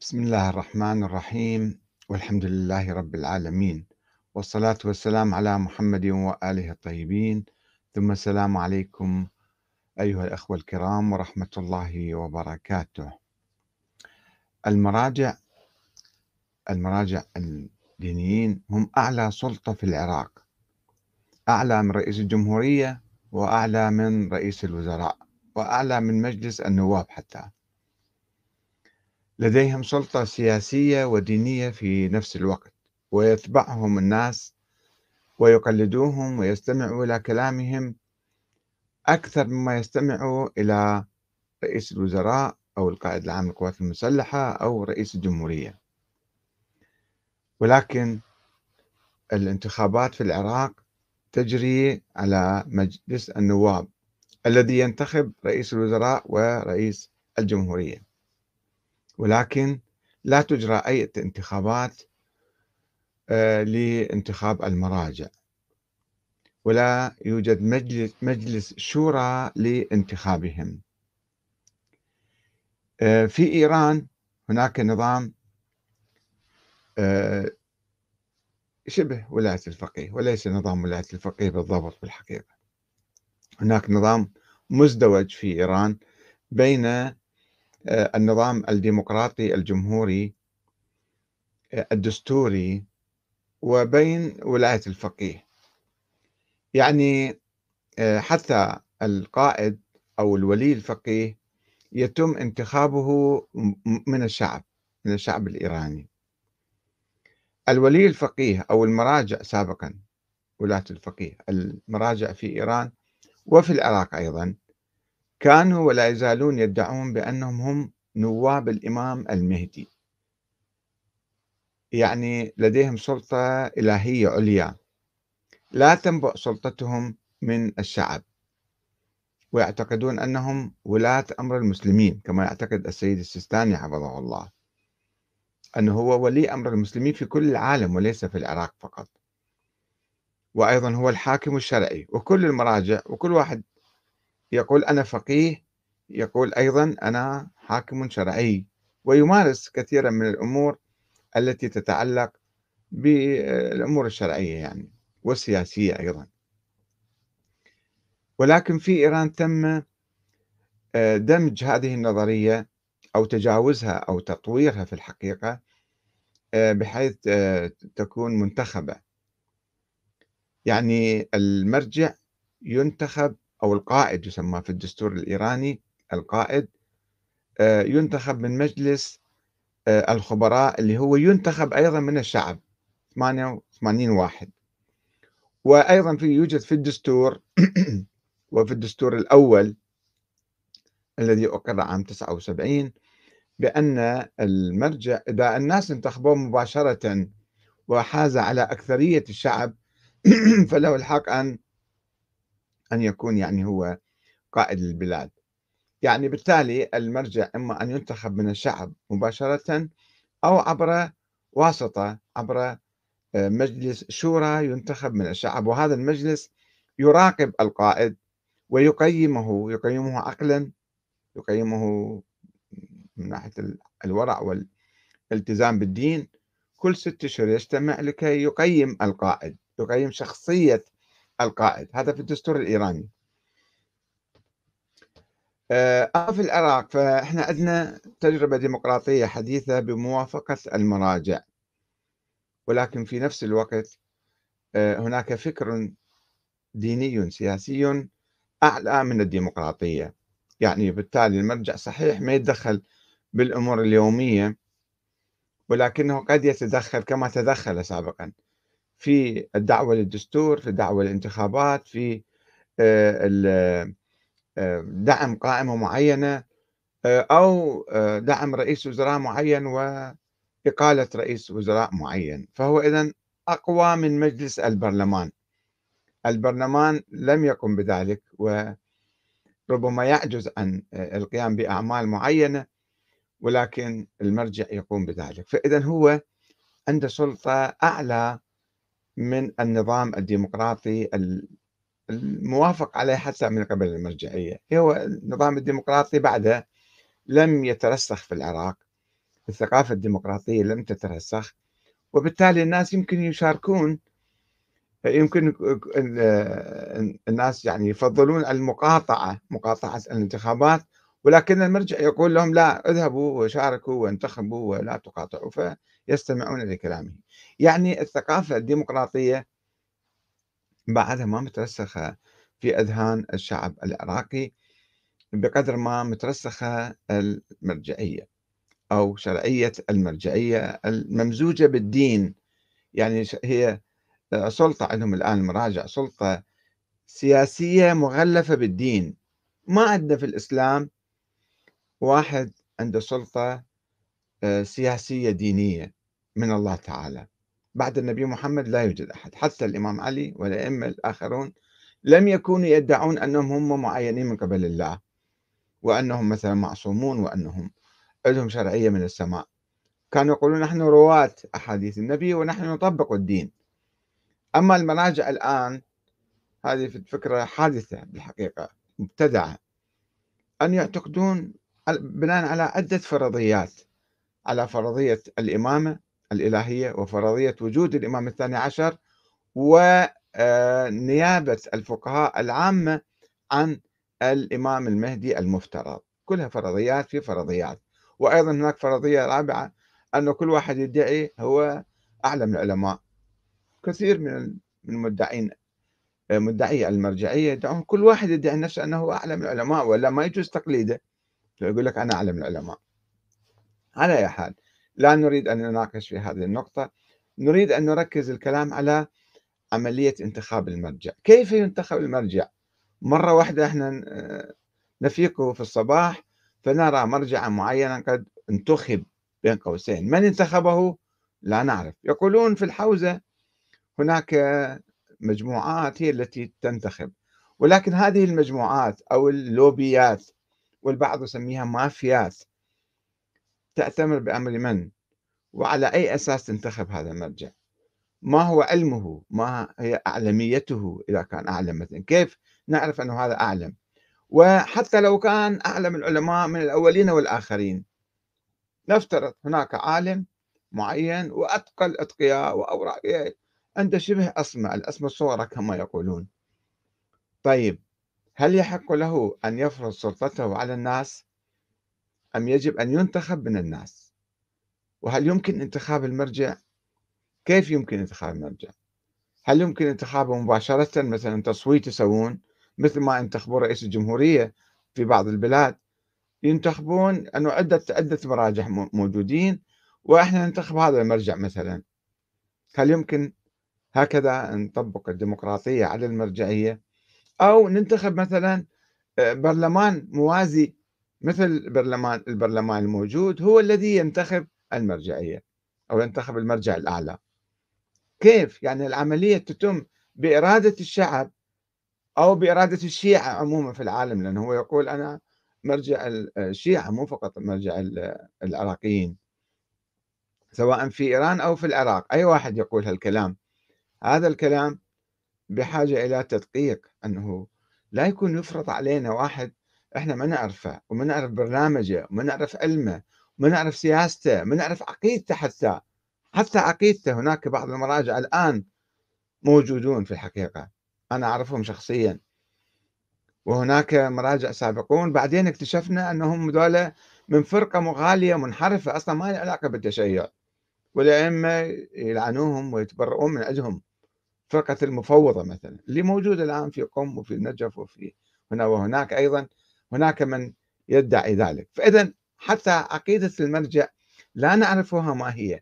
بسم الله الرحمن الرحيم، والحمد لله رب العالمين، والصلاة والسلام على محمد وآله الطيبين. ثم السلام عليكم أيها الأخوة الكرام ورحمة الله وبركاته. المراجع الدينيين هم أعلى سلطة في العراق، أعلى من رئيس الجمهورية، وأعلى من رئيس الوزراء، وأعلى من مجلس النواب حتى. لديهم سلطة سياسية ودينية في نفس الوقت، ويتبعهم الناس ويقلدوهم ويستمعوا إلى كلامهم أكثر مما يستمعوا إلى رئيس الوزراء أو القائد العام للقوات المسلحة أو رئيس الجمهورية. ولكن الانتخابات في العراق تجري على مجلس النواب الذي ينتخب رئيس الوزراء ورئيس الجمهورية، ولكن لا تجرى أي انتخابات لانتخاب المراجع، ولا يوجد مجلس شورى لانتخابهم. في إيران هناك نظام شبه ولاية الفقيه، وليس نظام ولاية الفقيه بالضبط. بالحقيقة هناك نظام مزدوج في إيران بين النظام الديمقراطي الجمهوري الدستوري وبين ولاية الفقيه، يعني حتى القائد أو الولي الفقيه يتم انتخابه من الشعب الإيراني. الولي الفقيه أو المراجع سابقا، ولاة الفقيه، المراجع في إيران وفي العراق أيضا كانوا ولا يزالون يدعون بأنهم هم نواب الإمام المهدي، يعني لديهم سلطة إلهية عليا لا تنبع سلطتهم من الشعب، ويعتقدون أنهم ولاة أمر المسلمين، كما يعتقد السيد السيستاني حفظه الله أنه هو ولي أمر المسلمين في كل العالم وليس في العراق فقط، وأيضا هو الحاكم الشرعي. وكل المراجع وكل واحد يقول أنا فقيه يقول أيضا أنا حاكم شرعي، ويمارس كثيرا من الأمور التي تتعلق بالأمور الشرعية يعني والسياسية أيضا. ولكن في إيران تم دمج هذه النظرية أو تجاوزها أو تطويرها في الحقيقة، بحيث تكون منتخبة، يعني المرجع ينتخب أو القائد، يسمى في الدستور الإيراني القائد، ينتخب من مجلس الخبراء اللي هو ينتخب أيضا من الشعب 88 واحد. وأيضا يوجد في الدستور وفي الدستور الأول الذي أقر عام 79 بأن المرجع إذا الناس انتخبوه مباشرة وحاز على أكثرية الشعب فله الحق أن يكون يعني هو قائد البلاد. يعني بالتالي المرجع إما أن ينتخب من الشعب مباشرة أو عبر واسطة، عبر مجلس شورى ينتخب من الشعب، وهذا المجلس يراقب القائد ويقيمه، يقيمه عقلا، يقيمه من ناحية الورع والالتزام بالدين. كل 6 أشهر يجتمع لكي يقيم القائد، يقيم شخصية القائد. هذا في الدستور الإيراني. في العراق فإحنا عندنا تجربة ديمقراطية حديثة بموافقة المراجع، ولكن في نفس الوقت هناك فكر ديني سياسي أعلى من الديمقراطية، يعني بالتالي المرجع صحيح ما يتدخل بالأمور اليومية، ولكنه قد يتدخل كما تدخل سابقا في الدعوة للدستور، في الدعوة للانتخابات، في دعم قائمة معينة أو دعم رئيس وزراء معين وإقالة رئيس وزراء معين. فهو إذن أقوى من مجلس البرلمان. البرلمان لم يقم بذلك، وربما يعجز عن القيام بأعمال معينة، ولكن المرجع يقوم بذلك. فإذن هو عنده سلطة أعلى من النظام الديمقراطي الموافق عليه حتى من قبل المرجعية. هو النظام الديمقراطي بعده لم يترسخ في العراق، الثقافة الديمقراطية لم تترسخ، وبالتالي الناس يمكن يشاركون، يمكن الناس يعني يفضلون المقاطعة، مقاطعة الانتخابات، ولكن المرجع يقول لهم لا، اذهبوا وشاركوا وانتخبوا ولا تقاطعوا، فيستمعون لكلامه. يعني الثقافة الديمقراطية بعدها ما مترسخة في أذهان الشعب العراقي بقدر ما مترسخة المرجعية أو شرعية المرجعية الممزوجة بالدين. يعني هي سلطة عندهم الآن المراجع، سلطة سياسية مغلفة بالدين. ما عندنا في الإسلام واحد عنده سلطة سياسية دينية من الله تعالى. بعد النبي محمد لا يوجد أحد، حتى الإمام علي والأئمة الآخرون لم يكونوا يدعون أنهم هم معينين من قبل الله، وأنهم مثلا معصومون، وأنهم لهم شرعية من السماء. كانوا يقولون نحن رواة أحاديث النبي ونحن نطبق الدين. أما المراجع الآن، هذه فكرة حادثة بالحقيقة، مبتدعة، أن يعتقدون بناء على عدة فرضيات، على فرضية الإمامة الإلهية، وفرضية وجود الإمام الثاني عشر، ونيابة الفقهاء العامة عن الإمام المهدي المفترض. كلها فرضيات في فرضيات. وأيضا هناك فرضية رابعة، أن كل واحد يدعي هو أعلم العلماء. كثير من المدعين، مدعي المرجعية، يدعون كل واحد يدعي نفسه أنه أعلم العلماء، ولا ما يجوز تقليده، فيقول لك أنا أعلم العلماء. على أي حال، لا نريد أن نناقش في هذه النقطة، نريد أن نركز الكلام على عملية انتخاب المرجع. كيف ينتخب المرجع؟ مرة واحدة احنا نفيقه في الصباح فنرى مرجعا معينا قد انتخب، بين قوسين من انتخبه لا نعرف. يقولون في الحوزة هناك مجموعات هي التي تنتخب، ولكن هذه المجموعات أو اللوبيات، والبعض يسميها مافيات، تأتمر بأمر من؟ وعلى أي أساس تنتخب هذا المرجع؟ ما هو علمه؟ ما هي أعلميته؟ إذا كان أعلم مثلا، كيف نعرف أنه هذا أعلم؟ وحتى لو كان أعلم العلماء من الأولين والآخرين، نفترض هناك عالم معين وأتقى الأتقياء وأوراقه، عنده شبه أصمة، الأصمة الصغرى كما يقولون. طيب، هل يحق له أن يفرض سلطته على الناس، أم يجب أن ينتخب من الناس؟ وهل يمكن انتخاب المرجع؟ كيف يمكن انتخاب المرجع؟ هل يمكن انتخابه مباشرة، مثلا تصويت يسوون مثل ما انتخبوا رئيس الجمهورية في بعض البلاد؟ ينتخبون أنه عدة مراجع موجودين، وإحنا ننتخب هذا المرجع مثلا. هل يمكن هكذا نطبق الديمقراطية على المرجعية؟ أو ننتخب مثلا برلمان موازي مثل البرلمان الموجود، هو الذي ينتخب المرجعية أو ينتخب المرجع الأعلى. كيف؟ يعني العملية تتم بإرادة الشعب أو بإرادة الشيعة عموما في العالم، لأنه هو يقول أنا مرجع الشيعة، مو فقط مرجع العراقيين، سواء في إيران أو في العراق. أي واحد يقول هالكلام. هذا الكلام بحاجة إلى تدقيق، أنه لا يكون يفرض علينا واحد إحنا ما نعرفه، وما نعرف برنامجه، وما نعرف علمه، وما نعرف سياسته، وما نعرف عقيدته. حتى عقيدته هناك بعض المراجع الآن موجودون في الحقيقة، أنا أعرفهم شخصيا، وهناك مراجع سابقون بعدين اكتشفنا أنهم دولة من فرقة مغالية منحرفة، أصلا ما لها علاقة بالتشيع، والأئمة يلعنوهم ويتبرؤون من عندهم. فرقة المفوضة مثلا اللي موجودة الآن في قم وفي النجف وفي هنا وهناك، أيضا هناك من يدعي ذلك. فإذا حتى عقيدة المرجع لا نعرفها ما هي،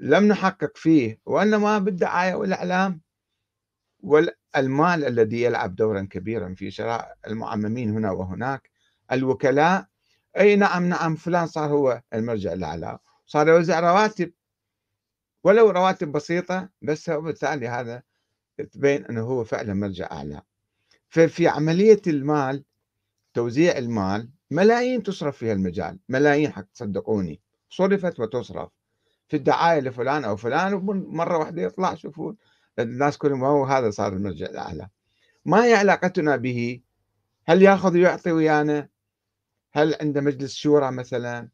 لم نحقق فيه، وإنما بالدعاية والإعلام والمال الذي يلعب دورا كبيرا في شراء المعممين هنا وهناك، الوكلاء. أي نعم فلان صار هو المرجع الأعلى، صار يوزع رواتب ولو رواتب بسيطة، بس وبالتالي هذا تبين أنه هو فعلا مرجع أعلى. ففي عملية المال، توزيع المال، ملايين تصرف في المجال، ملايين حق تصدقوني، صرفت وتصرف في الدعاية لفلان أو فلان، ومرة واحدة يطلع شوفون الناس كلهم وهو هذا صار المرجع الأعلى. ما هي علاقتنا به؟ هل يأخذ ويعطي ويانا؟ هل عنده مجلس شورى مثلا؟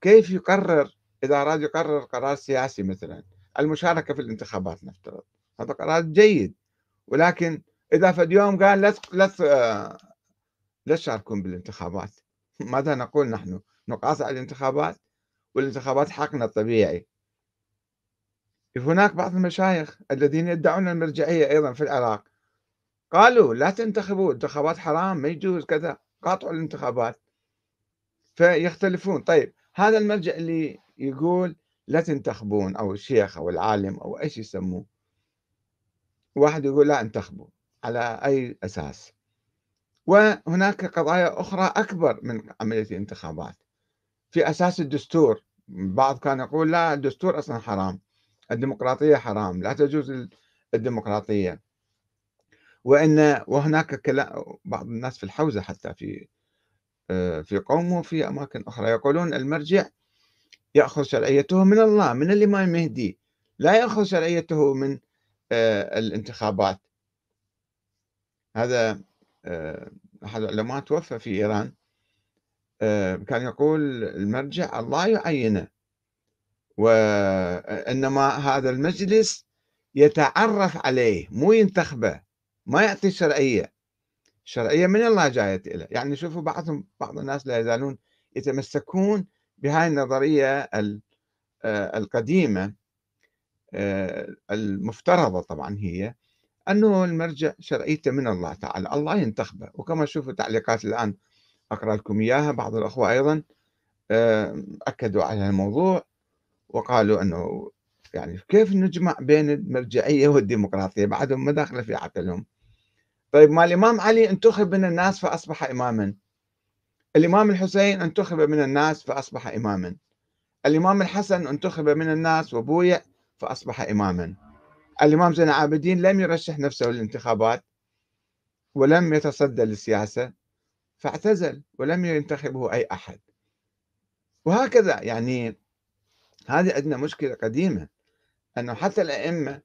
كيف يقرر إذا أراد يقرر قرار سياسي مثلا المشاركة في الانتخابات نفترض، هذا قرار جيد، ولكن إذا في اليوم قال لا تشاركون بالانتخابات، ماذا نقول نحن؟ نقاطع الانتخابات؟ والانتخابات حقنا الطبيعي. هناك بعض المشايخ الذين يدعون المرجعية أيضا في العراق قالوا لا تنتخبوا، انتخابات حرام، ما يجوز كذا، قاطعوا الانتخابات، فيختلفون. طيب هذا المرجع اللي يقول لا تنتخبون، أو الشيخ أو العالم أو أي شيء يسموه، واحد يقول لا انتخبوا، على أي أساس؟ وهناك قضايا أخرى أكبر من عملية الانتخابات في أساس الدستور. بعض كان يقول لا الدستور أصلا حرام، الديمقراطية حرام، لا تجوز الديمقراطية. وهناك بعض الناس في الحوزة حتى في قوم وفي أماكن أخرى يقولون المرجع يأخذ شرعيته من الله، من الإمام المهدي، لا يأخذ شرعيته من الانتخابات. هذا أحد العلماء توفى في إيران، كان يقول المرجع الله يعينه، وإنما هذا المجلس يتعرف عليه، مو ينتخبه، ما يعطي الشرعية، الشرعية من الله جاية إليه. يعني شوفوا بعض الناس لا يزالون يتمسكون بهاي النظرية القديمة المفترضة طبعا، هي أنه المرجع شرعيته من الله تعالى، الله ينتخبه. وكما شوفوا تعليقات الآن أقرأ لكم إياها، بعض الأخوة أيضا أكدوا على الموضوع وقالوا أنه يعني كيف نجمع بين المرجعية والديمقراطية؟ بعدهم ما داخلة في عقلهم. طيب ما الإمام علي انتخب من الناس فأصبح إماما، الإمام الحسين انتخب من الناس فأصبح إماما، الإمام الحسن انتخب من الناس وبويع فأصبح إماما، الإمام زين العابدين لم يرشح نفسه للانتخابات ولم يتصدى للسياسة فاعتزل ولم ينتخبه أي أحد، وهكذا. يعني هذه عندنا مشكلة قديمة، أنه حتى الأئمة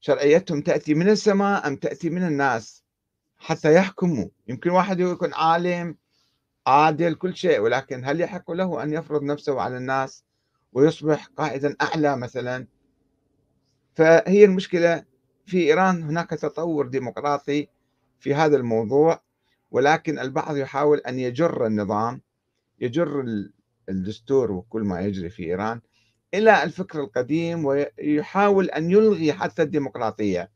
شرعيتهم تأتي من السماء أم تأتي من الناس حتى يحكموا. يمكن واحد يكون عالم عادل كل شيء، ولكن هل يحق له أن يفرض نفسه على الناس ويصبح قائدا أعلى مثلا؟ فهي المشكلة في إيران، هناك تطور ديمقراطي في هذا الموضوع، ولكن البعض يحاول أن يجر النظام، يجر الدستور وكل ما يجري في إيران إلى الفكر القديم، ويحاول أن يلغي حتى الديمقراطية،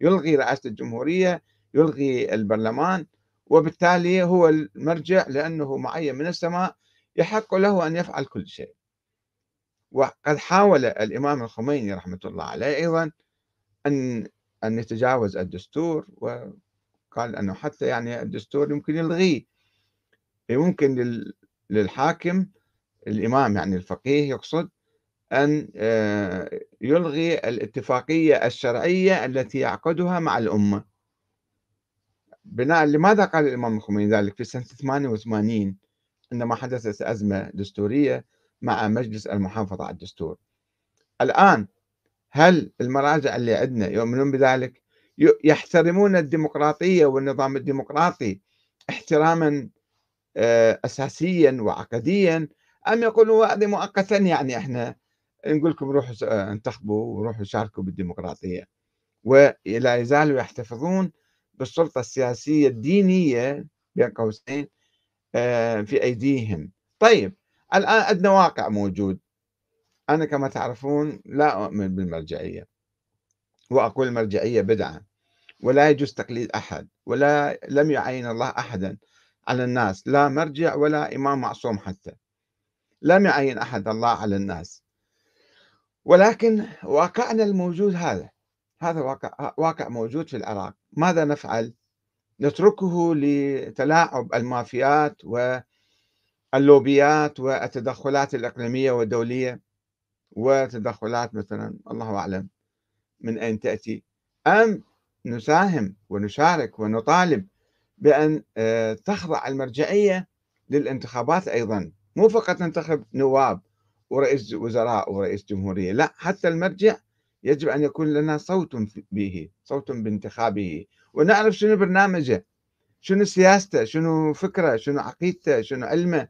يلغي رئاسة الجمهورية، يلغي البرلمان، وبالتالي هو المرجع لأنه معين من السماء يحق له أن يفعل كل شيء. وقد حاول الإمام الخميني رحمة الله عليه أيضا أن يتجاوز الدستور، وقال أنه حتى يعني الدستور يمكن يلغيه، يمكن للحاكم الإمام يعني الفقيه يقصد أن يلغي الاتفاقية الشرعية التي يعقدها مع الأمة. بناء لماذا قال الإمام الخميني ذلك في سنة 88 عندما حدثت أزمة دستورية مع مجلس المحافظة على الدستور؟ الآن هل المراجع اللي عندنا يؤمنون بذلك؟ يحترمون الديمقراطية والنظام الديمقراطي احتراما أساسيا وعقديا، أم يقولوا هذا مؤقتا، يعني احنا نقول لكم روحوا انتخبوا وروحوا شاركوا بالديمقراطية، ولا يزالوا يحتفظون بالسلطة السياسية الدينية بين قوسين في أيديهم. طيب الآن عندنا واقع موجود. أنا كما تعرفون لا أؤمن بالمرجعية، وأقول المرجعية بدعة، ولا يجوز تقليد أحد، ولا لم يعين الله أحدا على الناس، لا مرجع ولا إمام معصوم، حتى لم يعين أحد الله على الناس. ولكن واقعنا الموجود هذا واقع موجود في العراق، ماذا نفعل؟ نتركه لتلاعب المافيات واللوبيات والتدخلات الإقليمية والدولية، وتدخلات مثلا الله أعلم من أين تأتي، أم نساهم ونشارك ونطالب بأن تخضع المرجعية للانتخابات أيضا؟ مو فقط ننتخب نواب ورئيس وزراء ورئيس جمهورية، لا، حتى المرجع يجب أن يكون لنا صوت به، صوت بانتخابه، ونعرف شنو برنامجه، شنو سياسته، شنو فكره، شنو عقيدته، شنو علمه،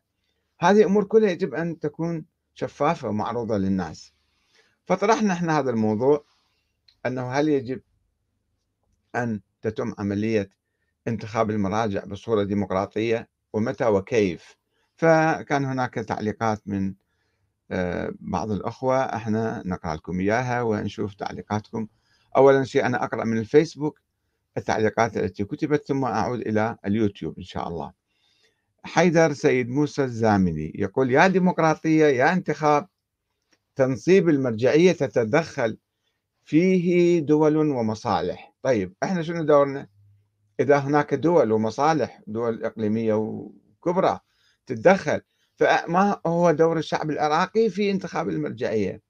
هذه الأمور كلها يجب أن تكون شفافة ومعروضة للناس. فطرحنا احنا هذا الموضوع، أنه هل يجب أن تتم عملية انتخاب المراجع بصورة ديمقراطية، ومتى وكيف؟ فكان هناك تعليقات من بعض الأخوة، احنا نقرأ لكم إياها ونشوف تعليقاتكم. أولا شيء أنا أقرأ من الفيسبوك التعليقات التي كتبت، ثم أعود إلى اليوتيوب إن شاء الله. حيدر سيد موسى الزاملي يقول: يا ديمقراطية يا انتخاب، تنصيب المرجعية تتدخل فيه دول ومصالح. طيب احنا شنو دورنا؟ إذا هناك دول ومصالح، دول إقليمية وكبرى تتدخل، فما هو دور الشعب العراقي في انتخاب المرجعية؟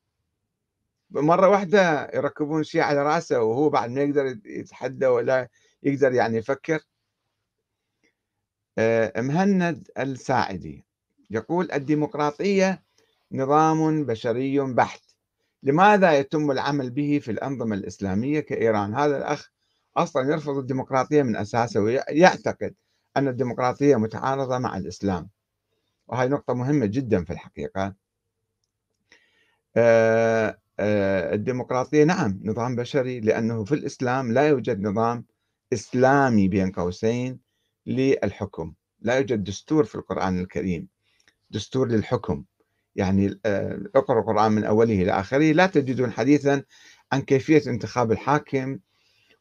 مرة واحدة يركبون شيء على رأسه وهو بعد ما يقدر يتحدى ولا يقدر يعني يفكر. مهند الساعدي يقول: الديمقراطية نظام بشري بحت، لماذا يتم العمل به في الأنظمة الإسلامية كإيران؟ هذا الأخ أصلا يرفض الديمقراطية من أساسه، ويعتقد أن الديمقراطية متعارضة مع الإسلام، وهي نقطة مهمة جدا في الحقيقة. الديمقراطية نعم نظام بشري، لأنه في الإسلام لا يوجد نظام إسلامي بين قوسين للحكم، لا يوجد دستور في القرآن الكريم، دستور للحكم. يعني اقرأ القرآن من أوله إلى آخره، لا تجدون حديثا عن كيفية انتخاب الحاكم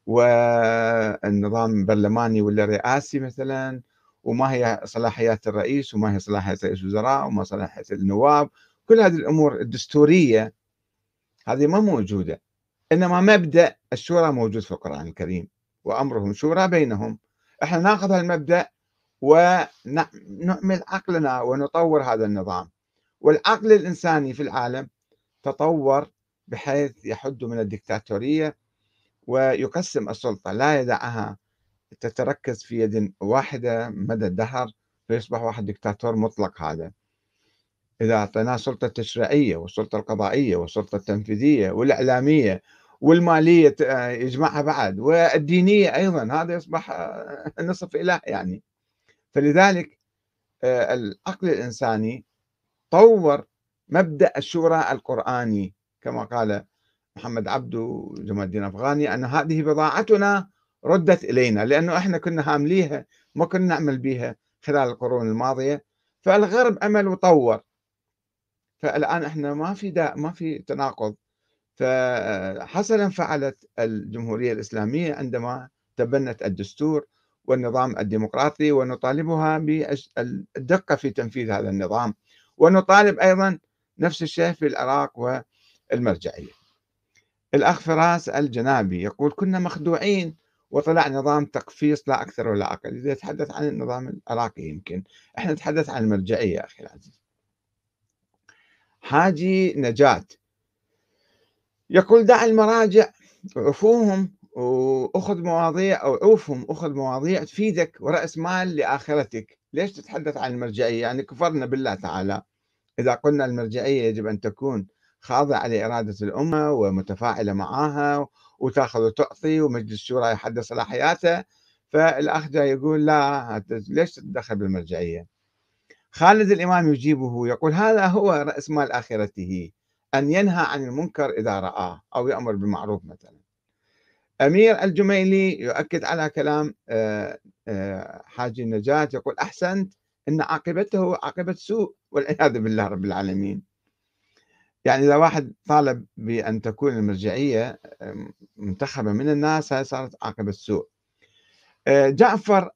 والنظام برلماني ولا رئاسي مثلا، وما هي صلاحيات الرئيس، وما هي صلاحيات رئيس الوزراء، وما صلاحيات النواب. كل هذه الأمور الدستورية هذه ما موجودة، إنما مبدأ الشورى موجود في القرآن الكريم، وأمرهم شورى بينهم. احنا ناخذ هالمبدأ ونعمل عقلنا ونطور هذا النظام. والعقل الإنساني في العالم تطور بحيث يحد من الدكتاتورية ويقسم السلطة، لا يدعها تتركز في يد واحدة مدى الدهر فيصبح واحد دكتاتور مطلق. هذا إذا أعطيناه سلطة تشريعية والسلطة القضائية والسلطة التنفيذية والإعلامية والمالية يجمعها بعد، والدينية أيضا، هذا يصبح نصف إله يعني. فلذلك العقل الإنساني طور مبدأ الشورى القرآني، كما قال محمد عبده جمال الدين أفغاني أن هذه بضاعتنا ردت إلينا، لأنه إحنا كنا هامليها، ما كنا نعمل بيها خلال القرون الماضية، فالغرب عمل وطور. فالآن إحنا ما في تناقض. فحسنا فعلت الجمهورية الإسلامية عندما تبنت الدستور والنظام الديمقراطي، ونطالبها بالدقة في تنفيذ هذا النظام، ونطالب أيضا نفس الشيء في العراق والمرجعية. الأخ فراس الجنابي يقول: كنا مخدوعين وطلع نظام تقفيص لا أكثر ولا أقل. إذا يتحدث عن النظام العراقي، يمكن إحنا نتحدث عن المرجعية. أخي العزيز حاجي نجاة يقول: دع المراجع عفوهم، وأخذ مواضيع أو عوفهم، أخذ مواضيع تفيدك ورأس مال لآخرتك. ليش تتحدث عن المرجعية؟ يعني كفرنا بالله تعالى إذا قلنا المرجعية يجب أن تكون خاضعة لإرادة الأمة ومتفاعلة معها وتأخذ وتعطي، ومجلس الشورى يحدد صلاحياته. فالأخ جاي يقول لا، ليش تتدخل بالمرجعية؟ خالد الإمام يجيبه يقول: هذا هو رأس مال آخرته، أن ينهى عن المنكر إذا رآه، أو يأمر بالمعروف مثلا. أمير الجميلي يؤكد على كلام حاجي النجاة يقول: أحسنت، إن عاقبته عاقبة سوء والعياذ بالله رب العالمين. يعني إذا واحد طالب بأن تكون المرجعية منتخبة من الناس، هاي صارت عاقبة سوء. جعفر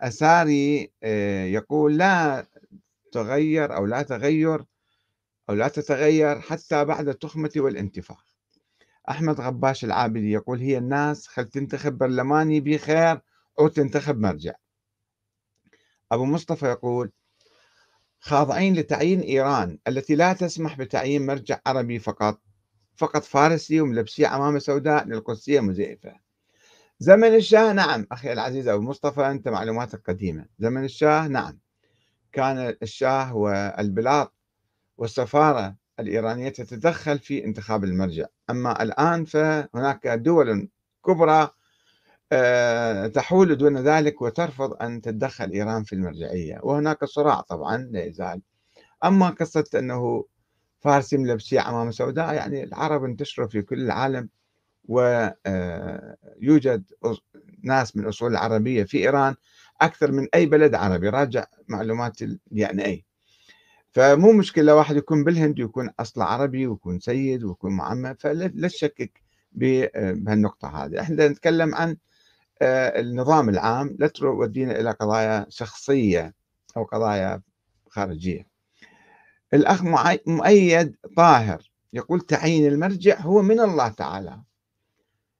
أساري يقول: لا تغير أو لا تغير أو لا تتغير حتى بعد التخمة والانتفاخ. أحمد غباش العابدي يقول: هي الناس خل تنتخب برلماني بخير أو تنتخب مرجع. أبو مصطفى يقول: خاضعين لتعيين إيران التي لا تسمح بتعيين مرجع عربي فقط فارسي وملبسي عمامة سوداء للقدسية مزيفة. زمن الشاه نعم. أخي العزيز أبو مصطفى، أنت معلوماتك قديمة. زمن الشاه نعم، كان الشاه والبلاط والسفارة الإيرانية تتدخل في انتخاب المرجع. أما الآن فهناك دول كبرى تحول دون ذلك وترفض أن تتدخل إيران في المرجعية، وهناك صراع طبعا لا يزال. أما قصة أنه فارسي ملبسي عمامة سوداء، يعني العرب انتشروا في كل العالم، ويوجد ناس من أصول عربية في إيران أكثر من أي بلد عربي، راجع معلومات الDNA. فمو مشكلة واحد يكون بالهند ويكون أصل عربي ويكون سيد ويكون معمم، فلا تشكك بهالنقطة هذه. احنا نتكلم عن النظام العام، لا تودينا إلى قضايا شخصية أو قضايا خارجية. الأخ مؤيد طاهر يقول تعيين المرجع هو من الله تعالى.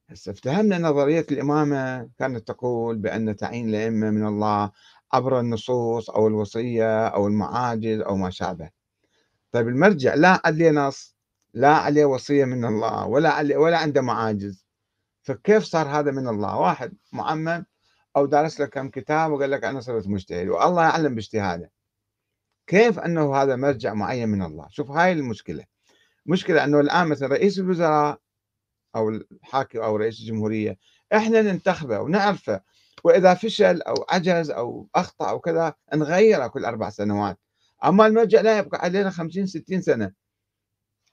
هسه افتهمنا نظرية الإمامة كانت تقول بأن تعيين الأئمة من الله عبر النصوص أو الوصية أو المعاجز أو ما شابه. طيب المرجع لا عليه نص، لا عليه وصية من الله، ولا عنده معاجز، فكيف صار هذا من الله؟ واحد معمم أو درس له كم كتاب وقال لك أنا صرت مجتهد والله يعلم باجتهاده، كيف أنه هذا مرجع معين من الله؟ شوف هاي المشكلة. مشكلة أنه الآن مثلا رئيس الوزراء أو الحاكم أو رئيس الجمهورية إحنا ننتخبه ونعرفه، وإذا فشل أو عجز أو أخطأ أو كذا نغيره كل 4 سنوات. أما المرجع لا، يبقى علينا 50-60 سنة،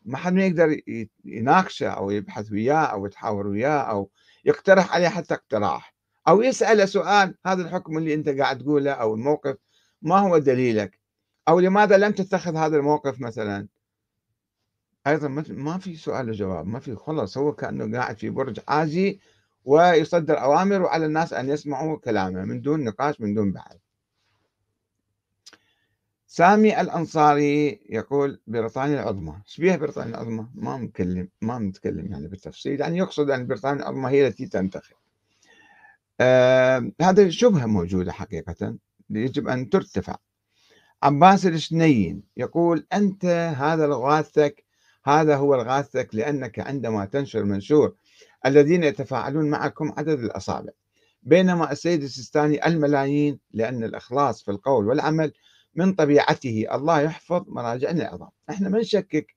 ما حد يقدر يناقشه أو يبحث وياه أو يتحاور وياه أو يقترح عليه حتى اقتراح أو يسأله سؤال: هذا الحكم اللي أنت قاعد تقوله أو الموقف ما هو دليلك؟ أو لماذا لم تتخذ هذا الموقف مثلا؟ أيضا ما في سؤال وجواب، ما في، خلاص هو كأنه قاعد في برج عاجي ويصدر أوامر وعلى الناس أن يسمعوا كلامه من دون نقاش من دون بحث. سامي الأنصاري يقول بريطانيا العظمى، شبيه بريطانيا العظمى ما نتكلم يعني بالتفصيل، يعني يقصد أن بريطانيا العظمى هي التي تنتخب. هذا شبهة موجودة حقيقة يجب أن ترتفع. عباس الشنين يقول أنت هذا الغاثك، هذا هو الغاثك، لأنك عندما تنشر منشور الذين يتفاعلون معكم عدد الأصابع، بينما السيد السيستاني الملايين، لأن الإخلاص في القول والعمل من طبيعته. الله يحفظ مراجعنا العظام. احنا ما نشكك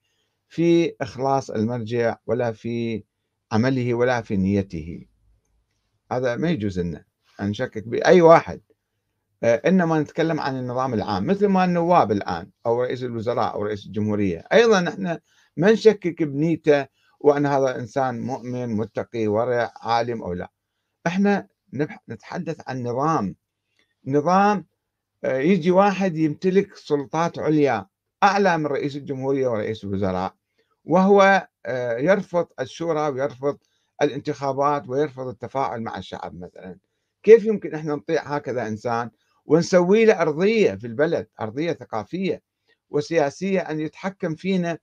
في إخلاص المرجع ولا في عمله ولا في نيته، هذا ما يجوز لنا أن نشكك بأي واحد، إنما نتكلم عن النظام العام، مثل ما النواب الآن أو رئيس الوزراء أو رئيس الجمهورية أيضا احنا ما نشكك بنيته وأن هذا إنسان مؤمن متقي ورع عالم أو لا. احنا نتحدث عن نظام يجي واحد يمتلك سلطات عليا أعلى من رئيس الجمهورية ورئيس الوزراء، وهو يرفض الشورى ويرفض الانتخابات ويرفض التفاعل مع الشعب مثلا. كيف يمكن احنا نطيع هكذا إنسان ونسوي له أرضية في البلد، أرضية ثقافية وسياسية، أن يتحكم فينا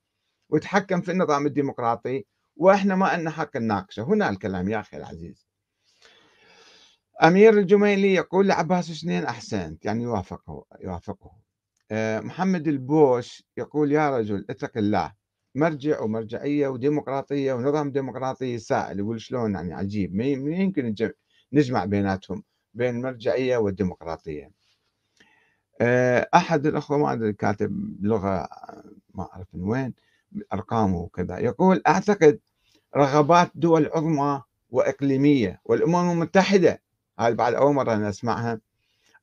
ويتحكم في النظام الديمقراطي وإحنا ما أن حق نناقشه؟ هنا الكلام يا أخي العزيز. أمير الجميلي يقول لعباس شنين أحسنت، يعني يوافقه. محمد البوش يقول يا رجل اتق الله، مرجع ومرجعية وديمقراطية ونظام ديمقراطي سائل. يقول شلون يعني؟ عجيب، ما يمكن نجمع بيناتهم بين المرجعية والديمقراطية. أحد الأخوة ما أدري كاتب لغة ما أعرف من وين أرقامه وكذا، يقول أعتقد رغبات دول عظمى وإقليمية والأمم المتحدة، هاي بعد أول مرة نسمعها،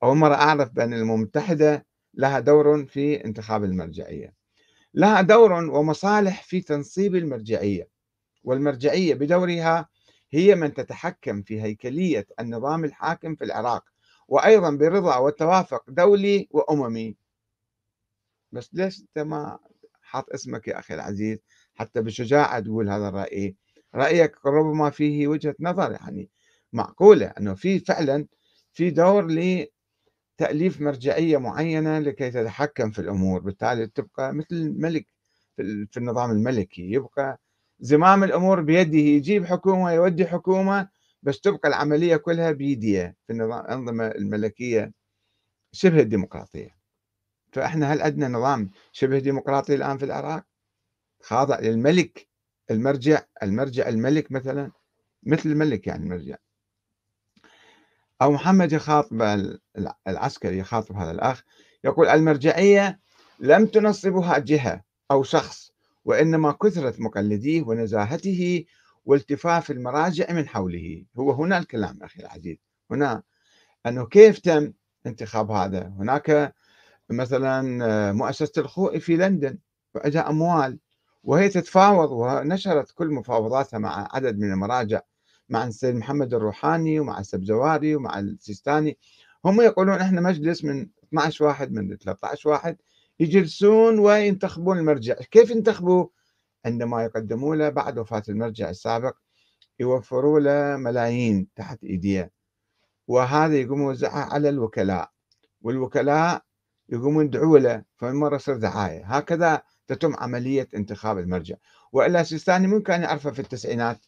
أول مرة أعرف بأن الأمم المتحدة لها دور في انتخاب المرجعية، لها دور ومصالح في تنصيب المرجعية، والمرجعية بدورها هي من تتحكم في هيكلية النظام الحاكم في العراق، وأيضا برضا والتوافق دولي وأممي. بس ليش أنت ما حاط اسمك يا أخي العزيز حتى بشجاعة تقول هذا الرأي؟ رأيك ربما فيه وجهة نظر يعني معقولة، أنه في فعلا في دور لتأليف مرجعية معينة لكي تتحكم في الأمور، بالتالي تبقى مثل الملك في النظام الملكي، يبقى زمام الأمور بيده، يجيب حكومة يودي حكومة، بس تبقى العملية كلها بيديه في الأنظمة الملكية شبه الديمقراطية. فإحنا هل عندنا نظام شبه ديمقراطي الآن في العراق خاضع للملك المرجع الملك مثلا، مثل الملك يعني المرجع؟ أو محمد يخاطب العسكري، يخاطب هذا الأخ يقول المرجعية لم تنصبها جهة أو شخص، وإنما كثرة مقلديه ونزاهته والتفاف المراجع من حوله. هو هنا الكلام أخي العزيز، هنا أنه كيف تم انتخاب هذا. هناك مثلا مؤسسة الخوئي في لندن وأجا أموال وهي تتفاوض، ونشرت كل مفاوضاتها مع عدد من المراجع، مع السيد محمد الروحاني ومع السبزواري ومع السيستاني. هم يقولون احنا مجلس من 12 واحد من 13 واحد يجلسون وينتخبون المرجع. كيف ينتخبوا؟ عندما يقدموا له بعد وفاة المرجع السابق يوفروا له ملايين تحت ايديه، وهذا يقوم يوزعها على الوكلاء، والوكلاء يقومون يدعوا له، فمن مرة صار دعاية. هكذا تتم عملية انتخاب المرجع. وإلا السيستاني من كان يعرفه في التسعينات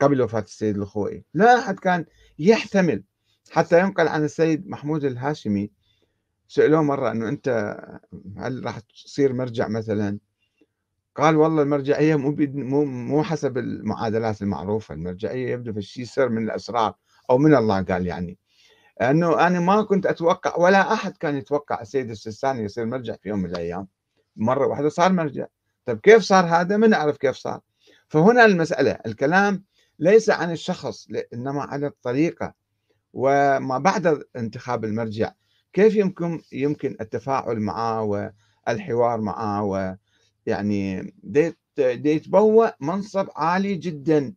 قبل وفاة السيد الخوئي؟ لا أحد كان يحتمل. حتى ينقل عن السيد محمود الهاشمي، سألوه مرة أنه أنت هل راح تصير مرجع مثلا؟ قال والله المرجعية مو حسب المعادلات المعروفة، المرجعية يبدو في شيء سر من الأسرار أو من الله. قال يعني أنه أنا ما كنت أتوقع، ولا أحد كان يتوقع السيد السيستاني يصير مرجع في يوم من الأيام. مرة واحدة صار مرجع. طب كيف صار هذا؟ ما نعرف كيف صار. فهنا المسألة، الكلام ليس عن الشخص إنما عن الطريقة، وما بعد انتخاب المرجع كيف يمكن التفاعل معه والحوار معه، ويعني يتبوأ منصب عالي جدا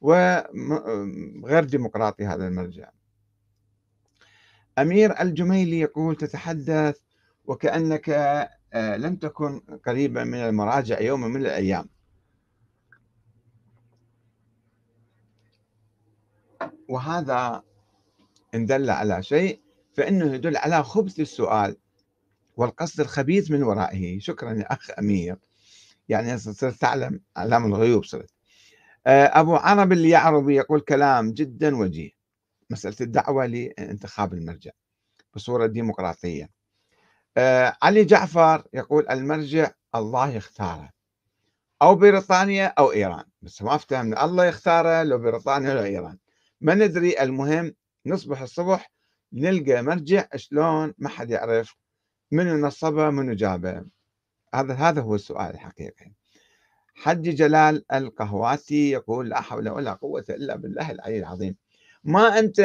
وغير ديمقراطي هذا المرجع. أمير الجميلي يقول تتحدث وكأنك لم تكن قريبا من المراجع يوم من الأيام، وهذا إن دل على شيء فإنه يدل على خبث السؤال والقصد الخبيث من ورائه. شكرا يا أخ أمير، يعني صرت تعلم أعلام الغيوب صرت. أبو عرب اللي يعربي يقول كلام جدا وجيه، مسألة الدعوة لانتخاب المرجع بصورة ديمقراطية. علي جعفر يقول المرجع الله يختاره، أو بريطانيا أو إيران، بس ما افتهمنا الله يختاره لو بريطانيا لو إيران، ما ندري. المهم نصبح الصبح نلقى مرجع شلون ما حد يعرف منو نصبه منو جابه. هذا هو السؤال الحقيقي. حج جلال القهواتي يقول لا حول ولا قوة إلا بالله العلي العظيم، ما أنت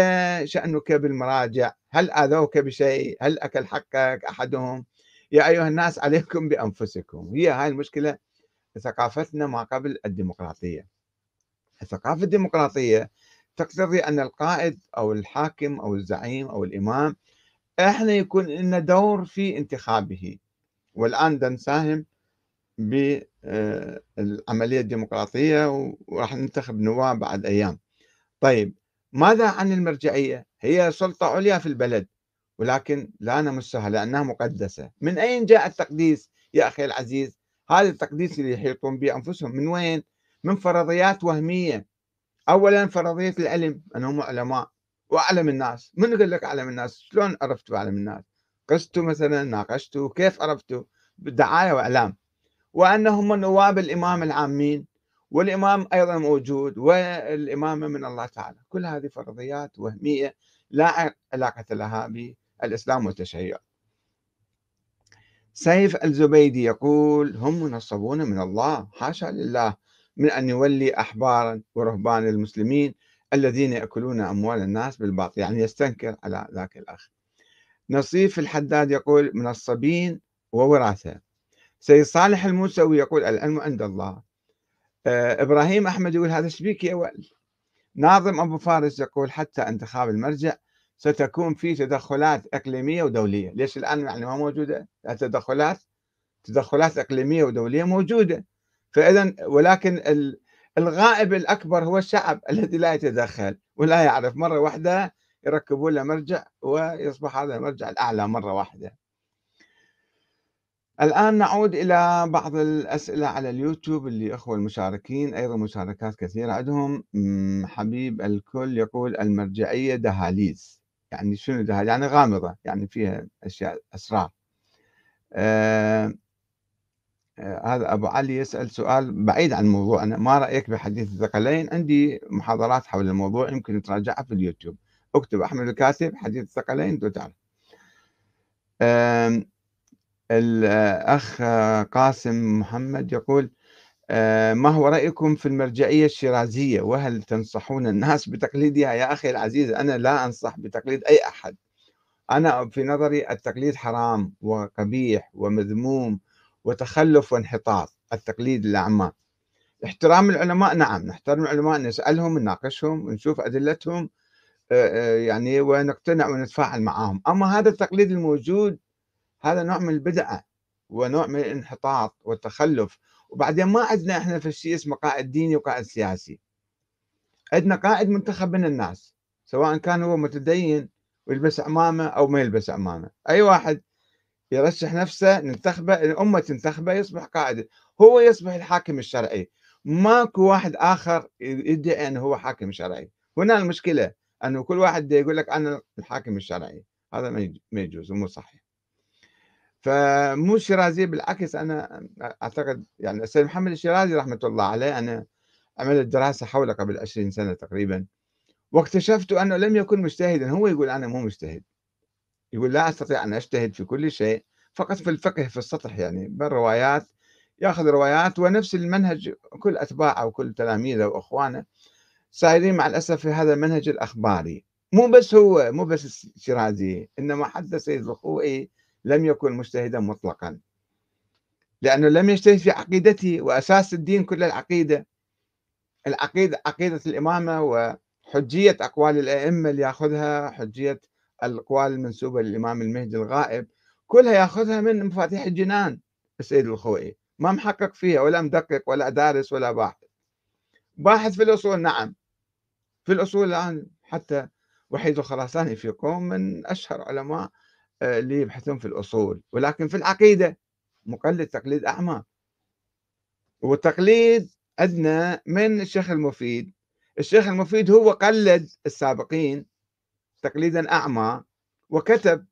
شأنك بالمراجع؟ هل آذوك بشيء؟ هل أكل حقك أحدهم؟ يا أيها الناس عليكم بأنفسكم. هي هاي المشكلة ثقافتنا ما قبل الديمقراطية. الثقافة الديمقراطية تقتضي أن القائد أو الحاكم أو الزعيم أو الإمام إحنا يكون لنا دور في انتخابه، والآن دا نساهم بالعملية الديمقراطية وراح ننتخب نواب بعد أيام. طيب ماذا عن المرجعية؟ هي سلطة عليا في البلد، ولكن لا نمسها لأنها مقدسة. من أين جاء التقديس يا أخي العزيز؟ هذا التقديس اللي يحيطون به أنفسهم من وين؟ من فرضيات وهمية. أولا فرضية العلم، أنهم علماء وأعلم الناس. من يقول لك أعلم الناس؟ شلون عرفتوا أعلم الناس؟ قستوا مثلا، ناقشتوا، كيف عرفتوا؟ بالدعاية وإعلام. وأنهم نواب الإمام العامين، والإمام أيضا موجود، والإمامة من الله تعالى. كل هذه فرضيات وهمية لا علاقة لها بالإسلام والتشيع. سيف الزبيدي يقول هم منصبون من الله، حاشا لله من أن يولي أحبارا ورهبان المسلمين الذين يأكلون أموال الناس بالباطل، يعني يستنكر على ذاك الأخ. نصيف الحداد يقول منصبين ووراثة. سيد صالح الموسوي يقول العلم عند الله. إبراهيم أحمد يقول هذا شبيكي أول. ناظم أبو فارس يقول حتى انتخاب المرجع ستكون فيه تدخلات إقليمية ودولية. ليش الآن يعني ما موجودة تدخلات إقليمية ودولية موجودة، فإذا ولكن الغائب الأكبر هو الشعب الذي لا يتدخل ولا يعرف. مرة واحدة يركبون له مرجع ويصبح هذا المرجع الأعلى مرة واحدة. الآن نعود إلى بعض الأسئلة على اليوتيوب اللي أخوة المشاركين، أيضا مشاركات كثيرة عندهم. حبيب الكل يقول المرجعية دهاليز. يعني شنو دهاليز؟ يعني غامضة، يعني فيها أشياء أسرار. هذا أبو علي يسأل سؤال بعيد عن موضوعنا، ما رأيك بحديث الثقلين؟ عندي محاضرات حول الموضوع يمكن تراجعها في اليوتيوب، اكتب أحمد الكاتب حديث الثقلين وتعرف. الأخ قاسم محمد يقول ما هو رأيكم في المرجعية الشيرازية؟ وهل تنصحون الناس بتقليدها؟ يا أخي العزيز، أنا لا أنصح بتقليد أي أحد. أنا في نظري التقليد حرام وقبيح ومذموم وتخلف وانحطاط. التقليد الأعمى. احترام العلماء، نعم نحترم العلماء، نسألهم نناقشهم ونشوف أدلتهم يعني ونقتنع ونتفاعل معهم. أما هذا التقليد الموجود هذا نوع من البدعة ونوع من الانحطاط والتخلف. وبعدين ما عندنا احنا في الشيء اسمه قائد ديني وقائد سياسي، عندنا قائد منتخب من الناس، سواء كان هو متدين ويلبس عمامه او ما يلبس عمامه، اي واحد يرشح نفسه ننتخبه، الامه تنتخبه، يصبح قائد، هو يصبح الحاكم الشرعي. ماكو واحد اخر يدعي انه هو حاكم شرعي. هنا المشكله انه كل واحد يقول لك انا الحاكم الشرعي، هذا ما يجوز ومو صحيح. فمو الشيرازي، بالعكس انا اعتقد يعني السيد محمد الشيرازي رحمه الله عليه، انا عملت دراسه حوله قبل 20 سنه تقريبا، واكتشفت انه لم يكن مجتهدا. هو يقول انا مو مجتهد، يقول لا استطيع ان اجتهد في كل شيء، فقط في الفقه في السطح، يعني بالروايات، ياخذ روايات ونفس المنهج كل اتباعه وكل تلاميذه واخوانه سائرين مع الاسف في هذا المنهج الاخباري. مو بس هو، مو بس الشيرازي، انما حتى السيد الخوئي لم يكن مجتهدا مطلقا، لأنه لم يجتهد في عقيدته، وأساس الدين كل العقيدة عقيدة الإمامة، وحجية أقوال الأئمة اللي يأخذها، حجية الأقوال المنسوبة للإمام المهدي الغائب، كلها يأخذها من مفاتيح الجنان السيد الخوئي، ما محقق فيها ولا مدقق ولا دارس ولا باحث في الأصول. نعم في الأصول الآن حتى وحيد الخراساني في قوم من أشهر علماء اللي يبحثون في الأصول، ولكن في العقيدة مقلد تقليد أعمى. والتقليد أدنى من الشيخ المفيد. الشيخ المفيد هو قلد السابقين تقليدا أعمى، وكتب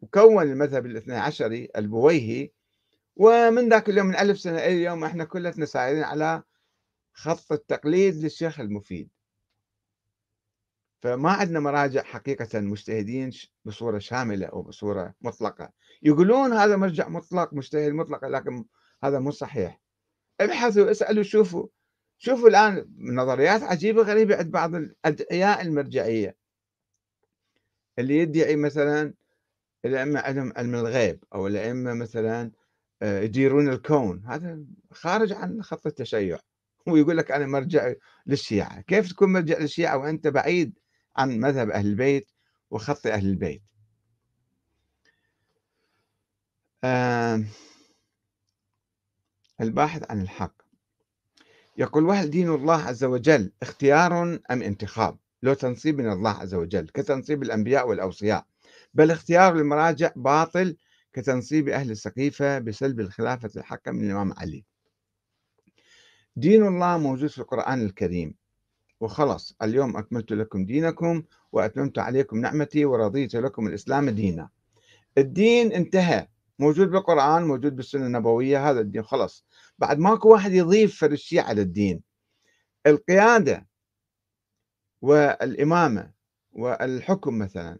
وكون المذهب الاثني عشري البويهي، ومن ذاك اليوم من 1000 سنة إلى اليوم احنا كلنا سائرين على خط التقليد للشيخ المفيد. فما عندنا مراجع حقيقة مجتهدين بصورة شاملة أو بصورة مطلقة. يقولون هذا مرجع مطلق، مجتهد مطلق، لكن هذا مو صحيح. ابحثوا، اسألوا، شوفوا الآن نظريات عجيبة غريبة عند بعض الأدعياء المرجعية، اللي يدعي مثلا الأئمة عندهم علم الغيب، أو الأئمة مثلا يديرون الكون. هذا خارج عن خط التشيع. هو يقول لك أنا مرجع للشيعة. كيف تكون مرجع للشيعة وأنت بعيد عن مذهب أهل البيت وخط أهل البيت؟ الباحث عن الحق يقول: وهل دين الله عز وجل اختيار أم انتخاب؟ لو تنصيب من الله عز وجل كتنصيب الأنبياء والأوصياء، بل اختيار المراجع باطل كتنصيب أهل السقيفة بسلب الخلافة الحقة من الإمام علي. دين الله موجود في القرآن الكريم، وخلص اليوم أكملت لكم دينكم وأتممت عليكم نعمتي ورضيت لكم الإسلام دينا. الدين انتهى، موجود بالقرآن، موجود بالسنة النبوية، هذا الدين خلص. بعد ماكو واحد يضيف فرد شيء على الدين. القيادة والإمامة والحكم مثلا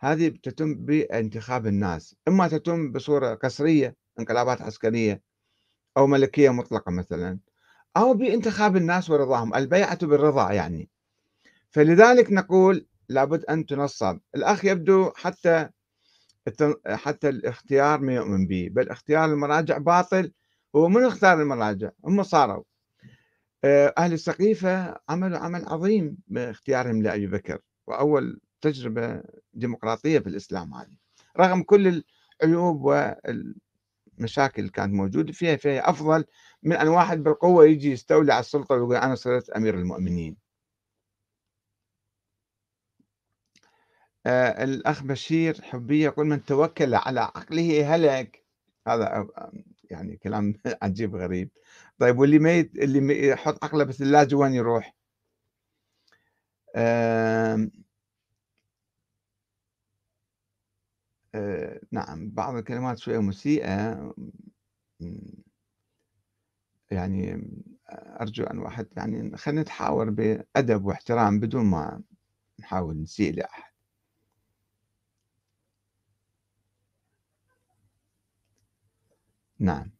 هذه تتم بانتخاب الناس، إما تتم بصورة قسرية، انقلابات عسكرية، أو ملكية مطلقة مثلا، أو بانتخاب الناس ورضاهم، البيعة بالرضا يعني. فلذلك نقول لابد أن تنصب. الأخ يبدو حتى الاختيار ما يؤمن به، بل اختيار المراجع باطل. هو من اختار المراجع؟ هم صاروا أهل السقيفة، عملوا عمل عظيم باختيارهم لأبي بكر، وأول تجربة ديمقراطية في الإسلام هذه، رغم كل العيوب والمشاكل اللي كانت موجودة فيها أفضل من أن واحد بالقوة يجي يستولي على السلطة ويقول أنا صرت أمير المؤمنين. الأخ بشير حبي يقول: من توكل على عقله هلك. هذا يعني كلام عجيب غريب. طيب واللي ميت، اللي يحط عقله بالثلاجة وين يروح؟ نعم بعض الكلمات شوية مسيئة، يعني أرجو أن واحد يعني خلينا نتحاور بأدب واحترام بدون ما نحاول نسيء لأحد. نعم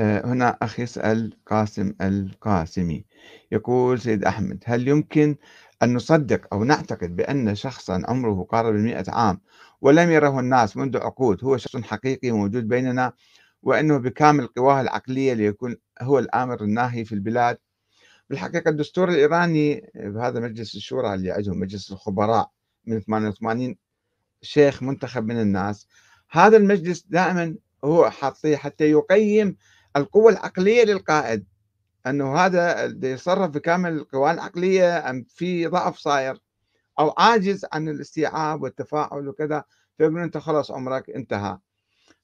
هنا أخ يسأل قاسم القاسمي، يقول: سيد أحمد، هل يمكن أن نصدق أو نعتقد بأن شخصا عمره قارب 100 عام ولم يره الناس منذ عقود هو شخص حقيقي موجود بيننا، وأنه بكامل قواه العقلية ليكون هو الآمر الناهي في البلاد؟ بالحقيقة الدستور الإيراني بهذا مجلس الشورى اللي عندهم، مجلس الخبراء من 88 شيخ منتخب من الناس، هذا المجلس دائما هو حاطيه حتى يقيم القوة العقلية للقائد، أنه هذا يتصرف بكامل القوى العقلية أم في ضعف صاير أو عاجز عن الاستيعاب والتفاعل وكذا، فيقولون أنت خلص عمرك انتهى.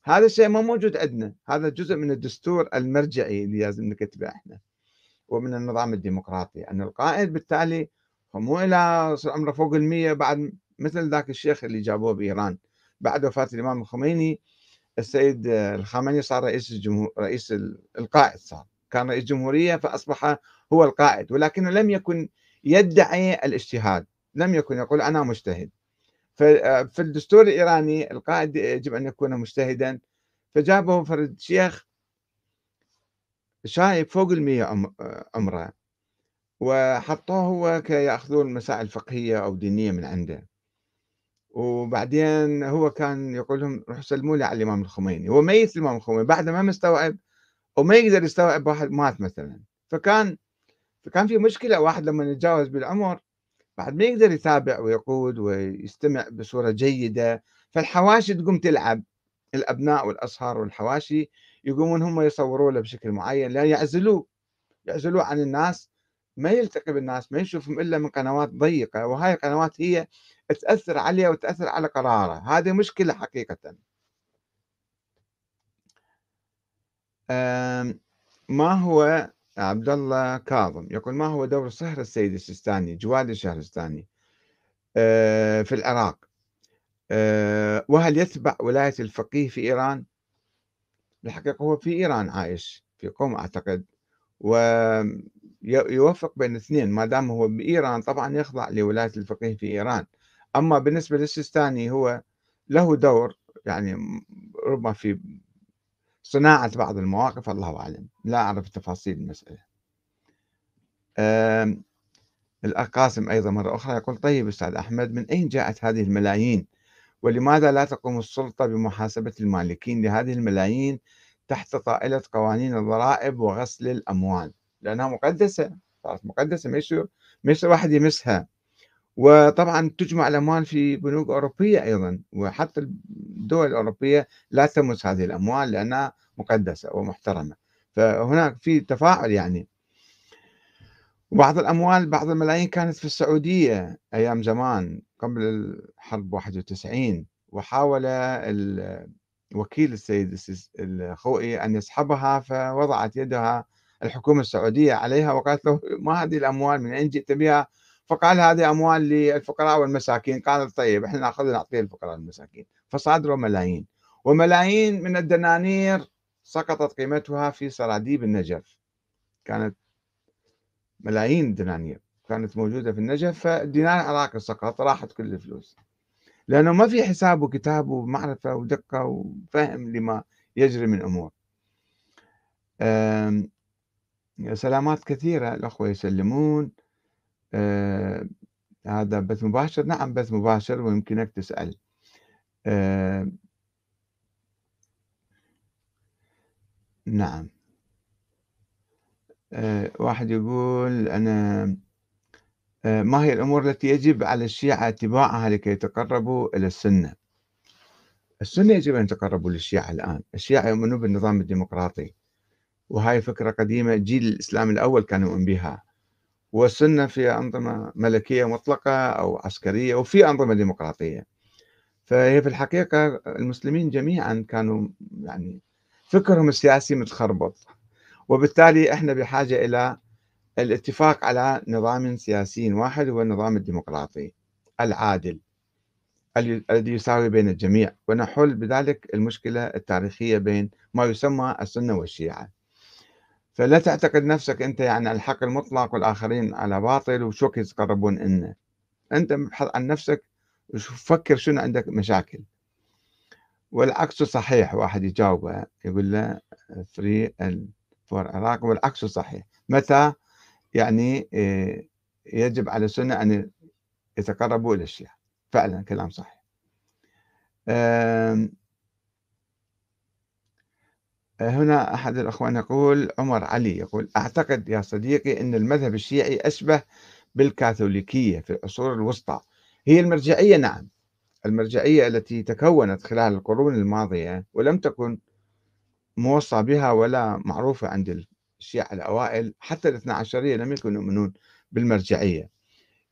هذا الشيء ما موجود عندنا، هذا جزء من الدستور المرجعي اللي لازم نكتبه احنا، ومن النظام الديمقراطي، أن القائد بالتالي هو مو إلى صار عمره فوق 100 بعد، مثل ذاك الشيخ اللي جابوه بإيران بعد وفاة الإمام الخميني. السيد الخامنئي صار رئيس الجمهور، رئيس القائد، صار كان رئيس جمهورية فأصبح هو القائد، ولكنه لم يكن يدعي الاجتهاد، لم يكن يقول أنا مجتهد. ففي الدستور الإيراني القائد يجب أن يكون مجتهدا، فجابه فرد شيخ شايب فوق 100 عمره، وحطوه هو كي يأخذون مسائل فقهية أو دينية من عنده، وبعدين هو كان يقول لهم روحوا سلموا لي على الإمام الخميني. هو ميت الإمام الخميني بعد ما مستوعب، وما يقدر يستوعب واحد مات مثلا، فكان في مشكلة. واحد لما يتجاوز بالعمر بعد ما يقدر يتابع ويقود ويستمع بصورة جيدة، فالحواشي تقوم تلعب، الأبناء والأصهار والحواشي يقومون هم يصوروا له بشكل معين، لأن يعزلوه عن الناس، ما يلتقي بالناس، ما يشوفهم إلا من قنوات ضيقة، وهاي القنوات هي تأثر عليه وتأثر على قراره. هذه مشكلة حقيقة. ما هو عبد الله كاظم يقول: ما هو دور صهر السيد السيستاني جواد الشهرستاني في العراق، وهل يتبع ولاية الفقيه في إيران؟ بالحقيقة هو في إيران عايش في قوم أعتقد، ويوفق بين الاثنين، ما دام هو بإيران طبعا يخضع لولاية الفقيه في إيران. أما بالنسبة للسيستاني هو له دور، يعني ربما في صناعة بعض المواقف، الله أعلم، لا أعرف تفاصيل المسألة. الأخ قاسم أيضا مرة أخرى يقول: طيب أستاذ أحمد، من أين جاءت هذه الملايين؟ ولماذا لا تقوم السلطة بمحاسبة المالكين لهذه الملايين تحت طائلة قوانين الضرائب وغسل الأموال؟ لأنها مقدسة، صارت مقدسة، ما يصير واحد يمسها. وطبعا تجمع الأموال في بنوك أوروبية أيضا، وحتى الدول الأوروبية لا تمس هذه الأموال لأنها مقدسة ومحترمة، فهناك في تفاعل يعني. وبعض الأموال، بعض الملايين كانت في السعودية أيام زمان قبل الحرب 91، وحاول الوكيل السيد الخوئي أن يسحبها، فوضعت يدها الحكومة السعودية عليها وقالت له: ما هذه الأموال، من أين جئت بها؟ فقال: هذه أموال للفقراء والمساكين. قال: طيب احنا نأخذها نعطيها الفقراء والمساكين. فصادروا ملايين وملايين من الدنانير، سقطت قيمتها في سراديب النجف. كانت ملايين الدنانير كانت موجودة في النجف، فالدينار العراقي سقط، راحت كل الفلوس، لأنه ما في حساب وكتاب ومعرفة ودقة وفهم لما يجري من أمور. سلامات كثيرة الأخوة يسلمون. هذا بث مباشر؟ نعم بث مباشر، ويمكنك تسأل. نعم. واحد يقول: أنا ما هي الأمور التي يجب على الشيعة اتباعها لكي يتقربوا إلى السنة؟ السنة يجب أن يتقربوا للشيعة الآن. الشيعة يؤمنون بالنظام الديمقراطي، وهاي فكرة قديمة، جيل الإسلام الأول كانوا يؤمنون بها. والسنة في أنظمة ملكية مطلقة أو عسكرية، وفي أنظمة ديمقراطية، فهي في الحقيقة المسلمين جميعا كانوا يعني فكرهم السياسي متخربط، وبالتالي احنا بحاجة إلى الاتفاق على نظام سياسي واحد، هو النظام الديمقراطي العادل الذي يساوي بين الجميع، ونحل بذلك المشكلة التاريخية بين ما يسمى السنة والشيعة. فلا تعتقد نفسك أنت يعني الحق المطلق والآخرين على باطل، وشو يتقربون إنه أنت ابحث عن نفسك وفكر شنو عندك مشاكل، والعكس صحيح. واحد يجاوبه يقول له: 3 for Iraq، والعكس صحيح. متى يعني يجب على السنة أن يتقربوا إلى الشيعة؟ فعلا كلام صحيح. هنا أحد الأخوان يقول، عمر علي يقول: أعتقد يا صديقي أن المذهب الشيعي أشبه بالكاثوليكية في العصور الوسطى، هي المرجعية. نعم، المرجعية التي تكونت خلال القرون الماضية ولم تكن موصى بها ولا معروفة عند الشيعة الأوائل، حتى الاثنى عشرية لم يكونوا يؤمنون بالمرجعية.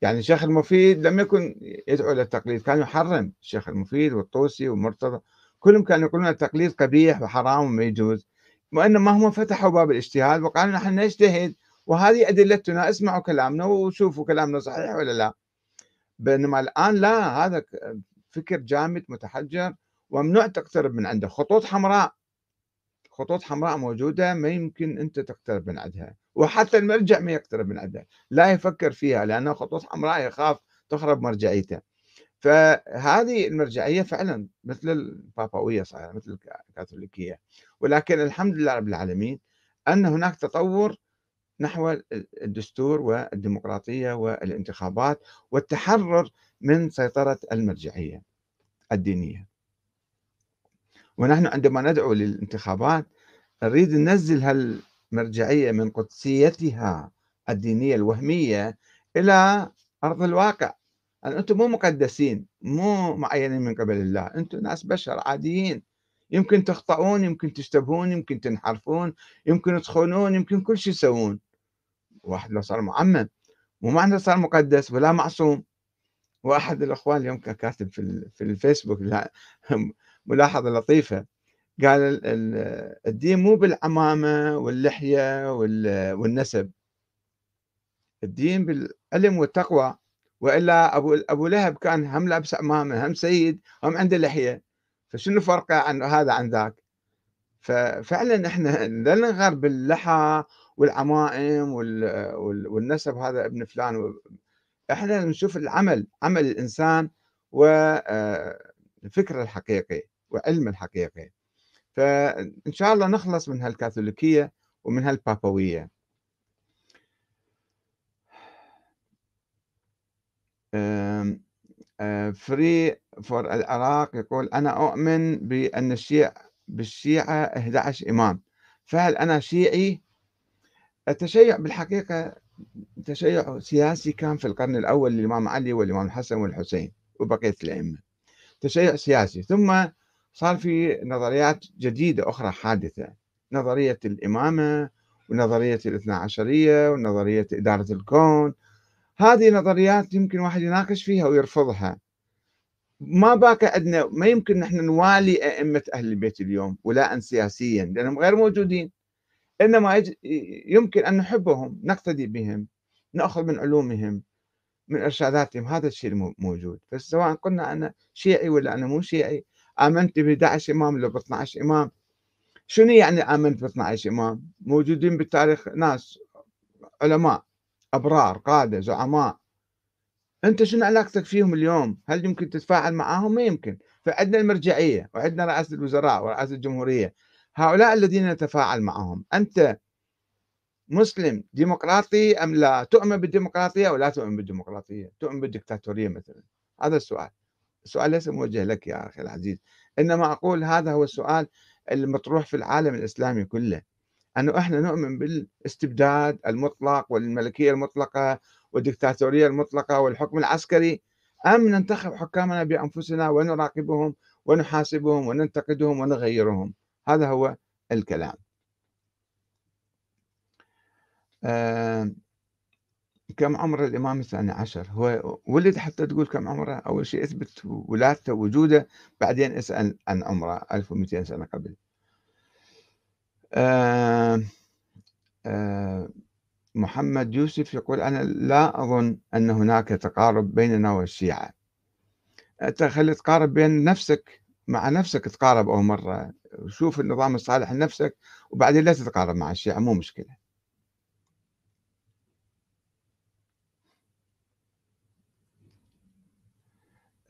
يعني الشيخ المفيد لم يكن يدعو للتقليد، كان يحرم. الشيخ المفيد والطوسي والمرتضى كلهم كانوا يقولون التقليد قبيح وحرام وما يجوز، وإنما هم فتحوا باب الاجتهاد وقالوا نحن نجتهد وهذه أدلتنا، اسمعوا كلامنا وشوفوا كلامنا صحيح ولا لا. بينما الآن لا، هذا فكر جامد متحجر وممنوع تقترب من عنده. خطوط حمراء، خطوط حمراء موجودة ما يمكن أنت تقترب من عندها، وحتى المرجع ما يقترب من عندها، لا يفكر فيها لأنه خطوط حمراء يخاف تخرب مرجعيته. فهذه المرجعية فعلا مثل البابوية صحيح، مثل الكاثوليكية، ولكن الحمد لله رب العالمين أن هناك تطور نحو الدستور والديمقراطية والانتخابات والتحرر من سيطرة المرجعية الدينية. ونحن عندما ندعو للانتخابات نريد ننزل هالمرجعية من قدسيتها الدينية الوهمية إلى أرض الواقع. يعني أنتم مو مقدسين، مو معينين من قبل الله، أنتم ناس بشر عاديين، يمكن تخطئون، يمكن تشتبهون، يمكن تنحرفون، يمكن تخونون، يمكن كل شيء يسوون. واحد لو صار معمم مو معنى صار مقدس ولا معصوم. واحد الأخوان اليوم كاتب في الفيسبوك ملاحظة لطيفة، قال الدين مو بالعمامة واللحية والنسب، الدين بالعلم والتقوى. وإلا أبو لهب كان هم لابس عمامة، هم سيد، هم عنده لحية، فشنو فرقه عن هذا عن ذاك؟ ففعلا احنا لا نغار باللحى والعمائم والنسب، هذا ابن فلان احنا نشوف العمل، عمل الانسان والفكر الحقيقي وعلم الحقيقي. فان شاء الله نخلص من هالكاثوليكيه ومن هالبابويه. فري فور العراق يقول: أنا أؤمن بأن بالشيعة 11 إمام، فهل أنا شيعي؟ التشيع بالحقيقة تشيع سياسي كان في القرن الأول للإمام علي والإمام الحسن والحسين وبقية الأئمة، تشيع سياسي. ثم صار في نظريات جديدة أخرى حادثة، نظرية الإمامة ونظرية الاثنى عشرية ونظرية إدارة الكون. هذه نظريات يمكن واحد يناقش فيها ويرفضها. ما باقي عندنا، ما يمكن نحن نوالي أئمة أهل البيت اليوم ولاء سياسيا لأنهم غير موجودين، إنما يمكن أن نحبهم، نقتدي بهم، نأخذ من علومهم، من إرشاداتهم. هذا الشيء موجود. فسواء قلنا أنا شيعي ولا أنا مو شيعي، آمنت ب 11 إمام ولا ب 12 إمام، شنو يعني آمنت ب 12 إمام؟ موجودين بالتاريخ ناس علماء أبرار، قادة، زعماء، أنت شنو علاقتك فيهم اليوم؟ هل يمكن تتفاعل معهم؟ ما يمكن. فعندنا المرجعية وعندنا رئاسة الوزراء ورئاسة الجمهورية، هؤلاء الذين نتفاعل معهم. أنت مسلم ديمقراطي أم لا؟ تؤمن بالديمقراطية أو لا تؤمن بالديمقراطية؟ تؤمن بالدكتاتورية مثلا؟ هذا السؤال، السؤال ليس موجه لك يا أخي العزيز، إنما أقول هذا هو السؤال المطروح في العالم الإسلامي كله، أنه إحنا نؤمن بالاستبداد المطلق والملكية المطلقة والدكتاتورية المطلقة والحكم العسكري، أم ننتخب حكامنا بأنفسنا ونراقبهم ونحاسبهم وننتقدهم ونغيرهم؟ هذا هو الكلام. كم عمر الإمام الثاني عشر؟ هو ولد حتى تقول كم عمره؟ أول شيء اثبت ولادته وجوده، بعدين اسأل عن عمره 1200 سنة قبل. محمد يوسف يقول: أنا لا أظن أن هناك تقارب بيننا والشيعة. أنت خلي تقارب بين نفسك، مع نفسك تقارب أول مرة، شوف النظام الصالح لنفسك وبعدين لا تتقارب مع الشيعة، مو مشكلة.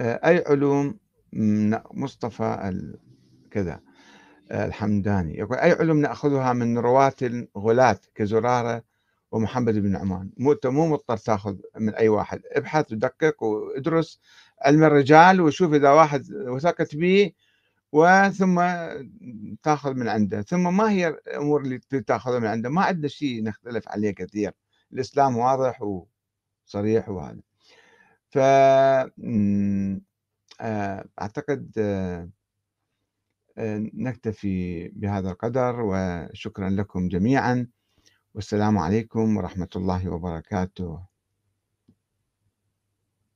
أي علوم مصطفى كذا الحمداني يقول: أي علم نأخذها من رواة الغلاة كزرارة ومحمد بن نعمان؟ مو مضطر تأخذ من أي واحد، ابحث ودقق وادرس علم الرجال وشوف إذا واحد وثقت به وثم تأخذ من عنده. ثم ما هي الأمور اللي تأخذها من عنده؟ ما عندنا شيء نختلف عليه كثير، الإسلام واضح وصريح وهذا. فأعتقد نكتفي بهذا القدر، وشكرا لكم جميعا، والسلام عليكم ورحمة الله وبركاته.